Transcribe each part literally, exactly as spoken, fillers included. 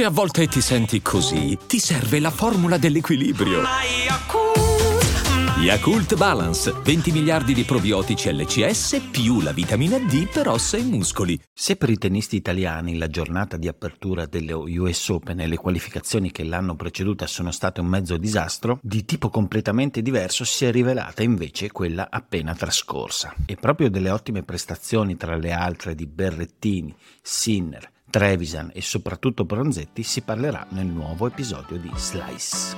Se a volte ti senti così, ti serve la formula dell'equilibrio. Yakult Balance, venti miliardi di probiotici L C S più la vitamina D per ossa e muscoli. Se per i tennisti italiani la giornata di apertura delle U S Open e le qualificazioni che l'hanno preceduta sono state un mezzo disastro, di tipo completamente diverso si è rivelata invece quella appena trascorsa. E proprio delle ottime prestazioni tra le altre di Berrettini, Sinner, Trevisan e soprattutto Bronzetti si parlerà nel nuovo episodio di Slice.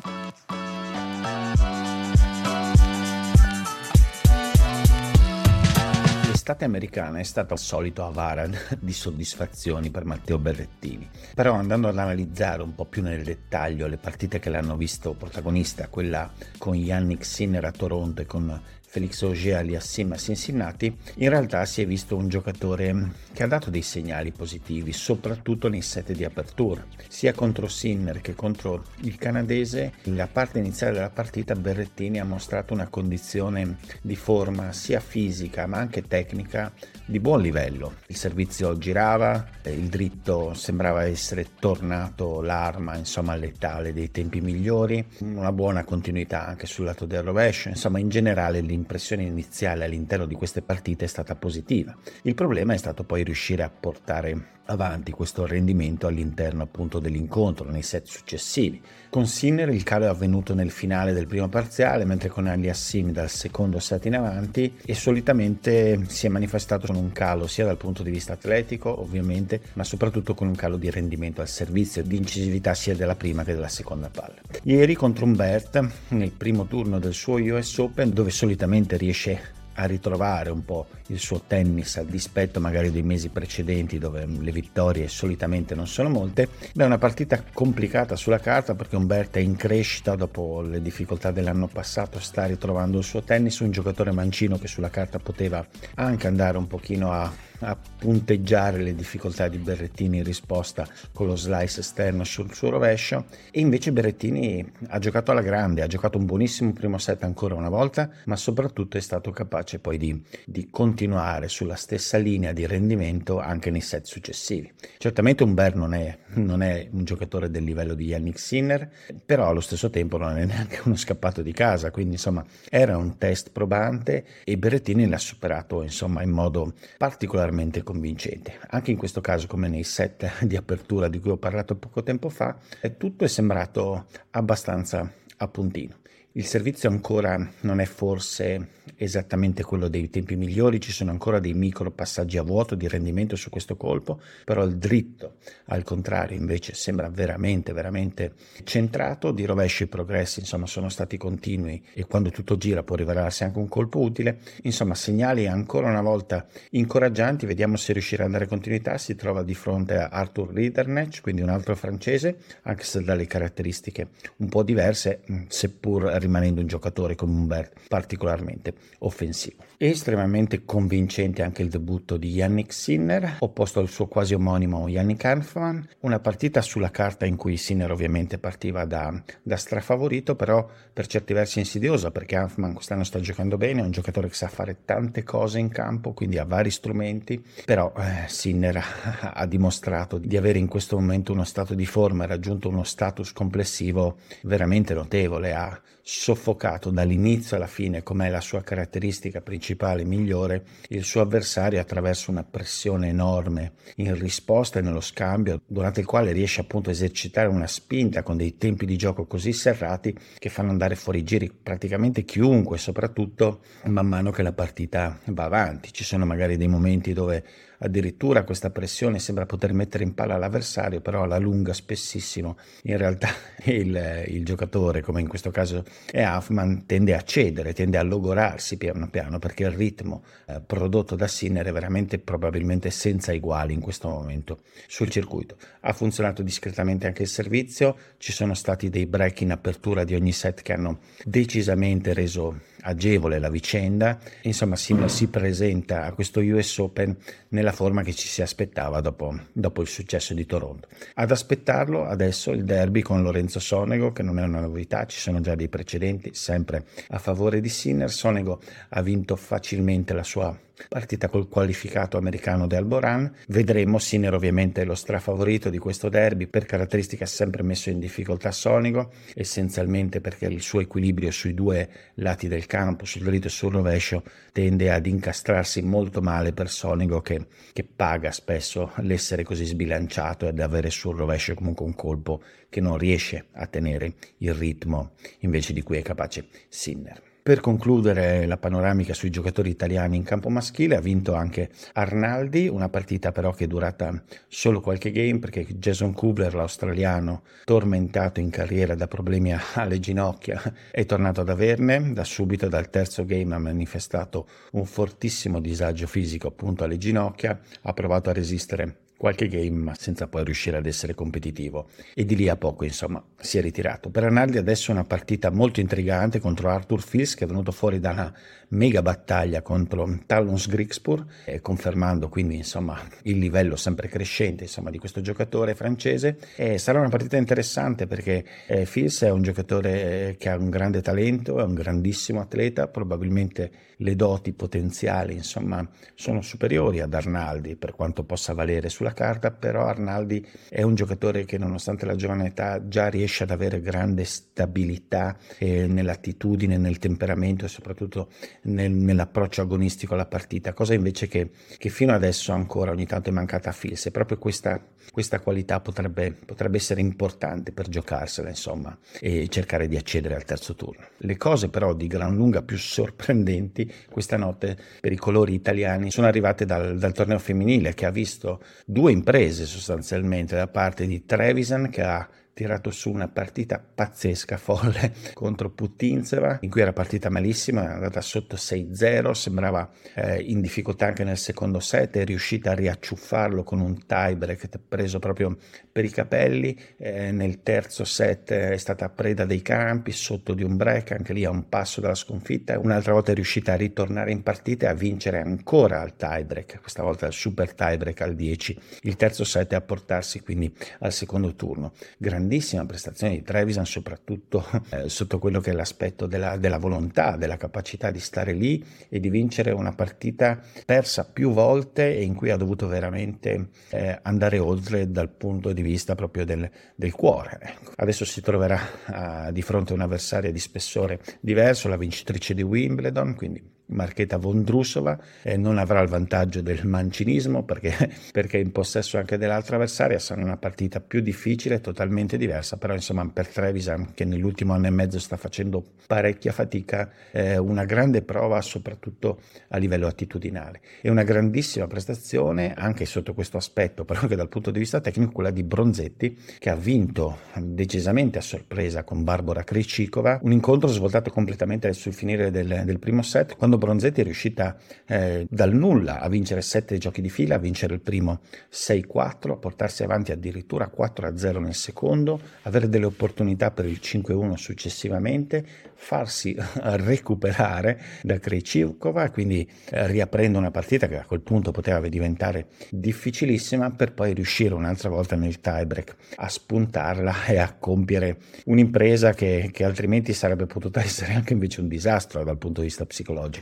L'estate americana è stata al solito avara di soddisfazioni per Matteo Berrettini, però andando ad analizzare un po' più nel dettaglio le partite che l'hanno visto protagonista, quella con Jannik Sinner a Toronto e con Felix Auger-Aliassime a Cincinnati, in realtà si è visto un giocatore che ha dato dei segnali positivi, soprattutto nei set di apertura. Sia contro Sinner che contro il canadese, nella parte iniziale della partita Berrettini ha mostrato una condizione di forma sia fisica ma anche tecnica di buon livello. Il servizio girava, il dritto sembrava essere tornato l'arma, insomma, letale dei tempi migliori, una buona continuità anche sul lato del rovescio, insomma in generale l'impressione L'impressione iniziale all'interno di queste partite è stata positiva. Il problema è stato poi riuscire a portare avanti questo rendimento all'interno appunto dell'incontro, nei set successivi. Con Sinner il calo è avvenuto nel finale del primo parziale, mentre con Aliassime dal secondo set in avanti, e solitamente si è manifestato con un calo sia dal punto di vista atletico ovviamente, ma soprattutto con un calo di rendimento al servizio, di incisività sia della prima che della seconda palla. Ieri contro Humbert, nel primo turno del suo U S Open, dove solitamente riesce a ritrovare un po' il suo tennis a dispetto magari dei mesi precedenti dove le vittorie solitamente non sono molte, è una partita complicata sulla carta perché Umberto è in crescita dopo le difficoltà dell'anno passato, sta ritrovando il suo tennis, un giocatore mancino che sulla carta poteva anche andare un pochino a a punteggiare le difficoltà di Berrettini in risposta con lo slice esterno sul suo rovescio. E invece Berrettini ha giocato alla grande, ha giocato un buonissimo primo set ancora una volta, ma soprattutto è stato capace poi di, di continuare sulla stessa linea di rendimento anche nei set successivi. Certamente Humbert non è, non è un giocatore del livello di Yannick Sinner, però allo stesso tempo non è neanche uno scappato di casa, quindi insomma era un test probante e Berrettini l'ha superato insomma in modo particolarmente convincente. Anche in questo caso, come nei set di apertura di cui ho parlato poco tempo fa, tutto è sembrato abbastanza a puntino. Il servizio ancora non è forse esattamente quello dei tempi migliori, ci sono ancora dei micro passaggi a vuoto di rendimento su questo colpo, però il dritto al contrario invece sembra veramente veramente centrato, di rovescio i progressi insomma sono stati continui e quando tutto gira può rivelarsi anche un colpo utile, insomma segnali ancora una volta incoraggianti, vediamo se riuscirà a dare continuità. Si trova di fronte a Arthur Riedernich, quindi un altro francese, anche se dalle caratteristiche un po' diverse, seppur rimanendo un giocatore come Humbert particolarmente offensivo. Estremamente convincente anche il debutto di Jannik Sinner, opposto al suo quasi omonimo Yannick Hanfmann, una partita sulla carta in cui Sinner ovviamente partiva da, da strafavorito, però per certi versi insidiosa, perché Hanfmann quest'anno sta giocando bene, è un giocatore che sa fare tante cose in campo, quindi ha vari strumenti, però eh, Sinner ha, ha dimostrato di avere in questo momento uno stato di forma, ha raggiunto uno status complessivo veramente notevole, ha soffocato dall'inizio alla fine, com'è la sua caratteristica principale migliore, il suo avversario attraverso una pressione enorme in risposta e nello scambio, durante il quale riesce appunto a esercitare una spinta con dei tempi di gioco così serrati che fanno andare fuori giri praticamente chiunque, soprattutto man mano che la partita va avanti. Ci sono magari dei momenti dove addirittura questa pressione sembra poter mettere in palla l'avversario, però alla lunga spessissimo in realtà il, il giocatore, come in questo caso è Hanfmann, tende a cedere, tende a logorarsi piano piano, perché il ritmo eh, prodotto da Sinner è veramente probabilmente senza uguali in questo momento sul circuito. Ha funzionato discretamente anche il servizio, ci sono stati dei break in apertura di ogni set che hanno decisamente reso agevole la vicenda. Insomma Sinner si presenta a questo U S Open nella forma che ci si aspettava dopo, dopo il successo di Toronto. Ad aspettarlo adesso il derby con Lorenzo Sonego, che non è una novità, ci sono già dei precedenti sempre a favore di Sinner. Sonego ha vinto facilmente la sua Partita col qualificato americano de Alboran. Vedremo, Sinner ovviamente è lo strafavorito di questo derby, per caratteristica ha sempre messo in difficoltà Sonego, essenzialmente perché il suo equilibrio sui due lati del campo, sul dritto e sul rovescio, tende ad incastrarsi molto male per Sonego che, che paga spesso l'essere così sbilanciato e ad avere sul rovescio comunque un colpo che non riesce a tenere il ritmo invece di cui è capace Sinner. Per concludere la panoramica sui giocatori italiani in campo maschile, ha vinto anche Arnaldi, una partita però che è durata solo qualche game perché Jason Kubler, l'australiano, tormentato in carriera da problemi alle ginocchia, è tornato ad averne. Da subito dal terzo game ha manifestato un fortissimo disagio fisico appunto alle ginocchia, ha provato a resistere qualche game ma senza poi riuscire ad essere competitivo e di lì a poco insomma si è ritirato. Per Arnaldi adesso una partita molto intrigante contro Arthur Fils, che è venuto fuori da una mega battaglia contro Talons Grigsburg, eh, confermando quindi insomma il livello sempre crescente insomma di questo giocatore francese. Eh, sarà una partita interessante perché eh, Fils è un giocatore eh, che ha un grande talento, è un grandissimo atleta, probabilmente le doti potenziali insomma sono superiori ad Arnaldi per quanto possa valere sulla carta, però Arnaldi è un giocatore che nonostante la giovane età già riesce ad avere grande stabilità eh, nell'attitudine, nel temperamento e soprattutto nel, nell'approccio agonistico alla partita, cosa invece che, che fino adesso ancora ogni tanto è mancata a Fils, e proprio questa, questa qualità potrebbe, potrebbe essere importante per giocarsela insomma e cercare di accedere al terzo turno. Le cose però di gran lunga più sorprendenti questa notte per i colori italiani sono arrivate dal, dal torneo femminile, che ha visto due imprese sostanzialmente da parte di Trevisan, che ha tirato su una partita pazzesca, folle, contro Putintseva, in cui era partita malissima, è andata sotto sei zero, sembrava eh, in difficoltà anche nel secondo set, è riuscita a riacciuffarlo con un tiebreak preso proprio per i capelli, eh, nel terzo set è stata preda dei campi, sotto di un break, anche lì a un passo dalla sconfitta, un'altra volta è riuscita a ritornare in partita e a vincere ancora al tiebreak, questa volta al super tiebreak al dieci, il terzo set, è a portarsi quindi al secondo turno. Gran grandissima prestazione di Trevisan, soprattutto eh, sotto quello che è l'aspetto della, della volontà, della capacità di stare lì e di vincere una partita persa più volte e in cui ha dovuto veramente eh, andare oltre dal punto di vista proprio del, del cuore. Ecco. Adesso si troverà eh, di fronte a un'avversaria di spessore diverso, la vincitrice di Wimbledon, quindi Marcheta Vondrusova, eh, non avrà il vantaggio del mancinismo perché, perché è in possesso anche dell'altra avversaria. Sarà una partita più difficile, totalmente diversa, però insomma per Trevisan, che nell'ultimo anno e mezzo sta facendo parecchia fatica, eh, una grande prova soprattutto a livello attitudinale, e una grandissima prestazione anche sotto questo aspetto però anche dal punto di vista tecnico, quella di Bronzetti, che ha vinto decisamente a sorpresa con Barbora Krejcikova, un incontro svoltato completamente sul finire del, del primo set, quando Bronzetti è riuscita eh, dal nulla a vincere sette giochi di fila, a vincere il primo sei quattro, a portarsi avanti addirittura quattro a zero nel secondo, avere delle opportunità per il cinque uno successivamente, farsi recuperare da Krejcikova, quindi eh, riaprendo una partita che a quel punto poteva diventare difficilissima, per poi riuscire un'altra volta nel tiebreak a spuntarla e a compiere un'impresa che, che altrimenti sarebbe potuta essere anche invece un disastro dal punto di vista psicologico.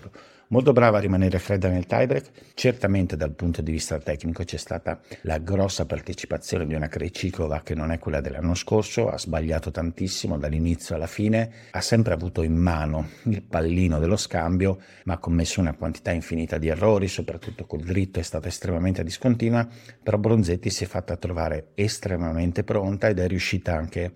Molto brava a rimanere fredda nel tiebreak. Certamente dal punto di vista tecnico c'è stata la grossa partecipazione di una Krejcikova che non è quella dell'anno scorso, ha sbagliato tantissimo dall'inizio alla fine, ha sempre avuto in mano il pallino dello scambio ma ha commesso una quantità infinita di errori, soprattutto col dritto è stata estremamente discontinua, però Bronzetti si è fatta trovare estremamente pronta ed è riuscita anche eh,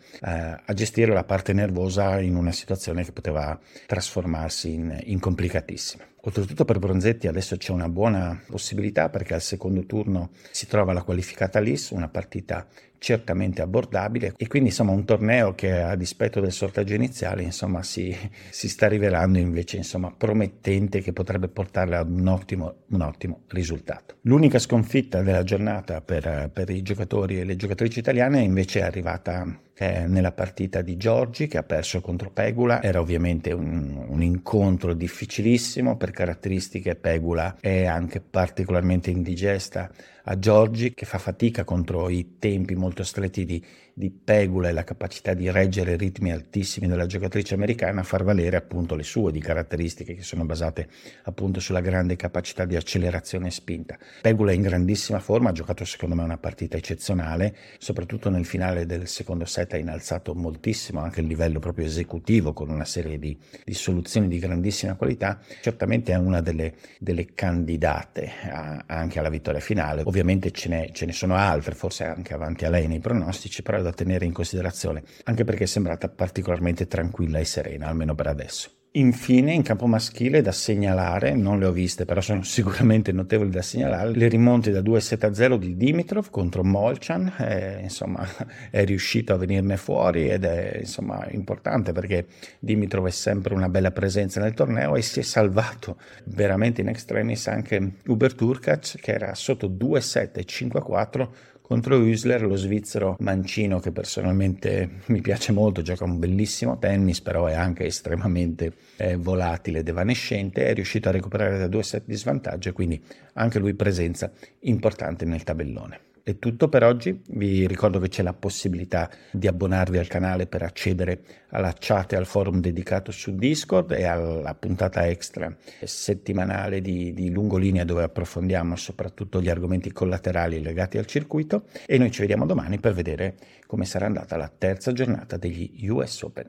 a gestire la parte nervosa in una situazione che poteva trasformarsi in, in complicatissima. Oltretutto per Bronzetti adesso c'è una buona possibilità perché al secondo turno si trova la qualificata Lis, una partita certamente abbordabile, e quindi insomma un torneo che a dispetto del sorteggio iniziale insomma si, si sta rivelando invece insomma promettente, che potrebbe portarla ad un ottimo, un ottimo risultato. L'unica sconfitta della giornata per, per i giocatori e le giocatrici italiane invece è arrivata eh, nella partita di Giorgi, che ha perso contro Pegula. Era ovviamente un, un incontro difficilissimo per caratteristiche. Pegula è anche particolarmente indigesta a Giorgi, che fa fatica contro i tempi molto stretti di, di Pegula e la capacità di reggere ritmi altissimi della giocatrice americana, a far valere appunto le sue di caratteristiche che sono basate appunto sulla grande capacità di accelerazione e spinta. Pegula è in grandissima forma, ha giocato secondo me una partita eccezionale, soprattutto nel finale del secondo set ha innalzato moltissimo anche il livello proprio esecutivo con una serie di, di soluzioni di grandissima qualità. Certamente è una delle, delle candidate a, anche alla vittoria finale, ovviamente ce ne, ce ne sono altre, forse anche avanti a lei nei pronostici, però è da tenere in considerazione, anche perché è sembrata particolarmente tranquilla e serena, almeno per adesso. Infine, in campo maschile da segnalare, non le ho viste però sono sicuramente notevoli da segnalare, le rimonte da due sette a zero di Dimitrov contro Molchan, eh, insomma è riuscito a venirne fuori ed è insomma importante, perché Dimitrov è sempre una bella presenza nel torneo e si è salvato veramente in extremis anche Hubert Hurkacz, che era sotto due sette e cinque quattro contro Huesler, lo svizzero mancino che personalmente mi piace molto, gioca un bellissimo tennis, però è anche estremamente eh, volatile, evanescente, è riuscito a recuperare da due set di svantaggio e quindi anche lui presenza importante nel tabellone. È tutto per oggi, vi ricordo che c'è la possibilità di abbonarvi al canale per accedere alla chat e al forum dedicato su Discord e alla puntata extra settimanale di, di Lungolinea, dove approfondiamo soprattutto gli argomenti collaterali legati al circuito, e noi ci vediamo domani per vedere come sarà andata la terza giornata degli U S Open.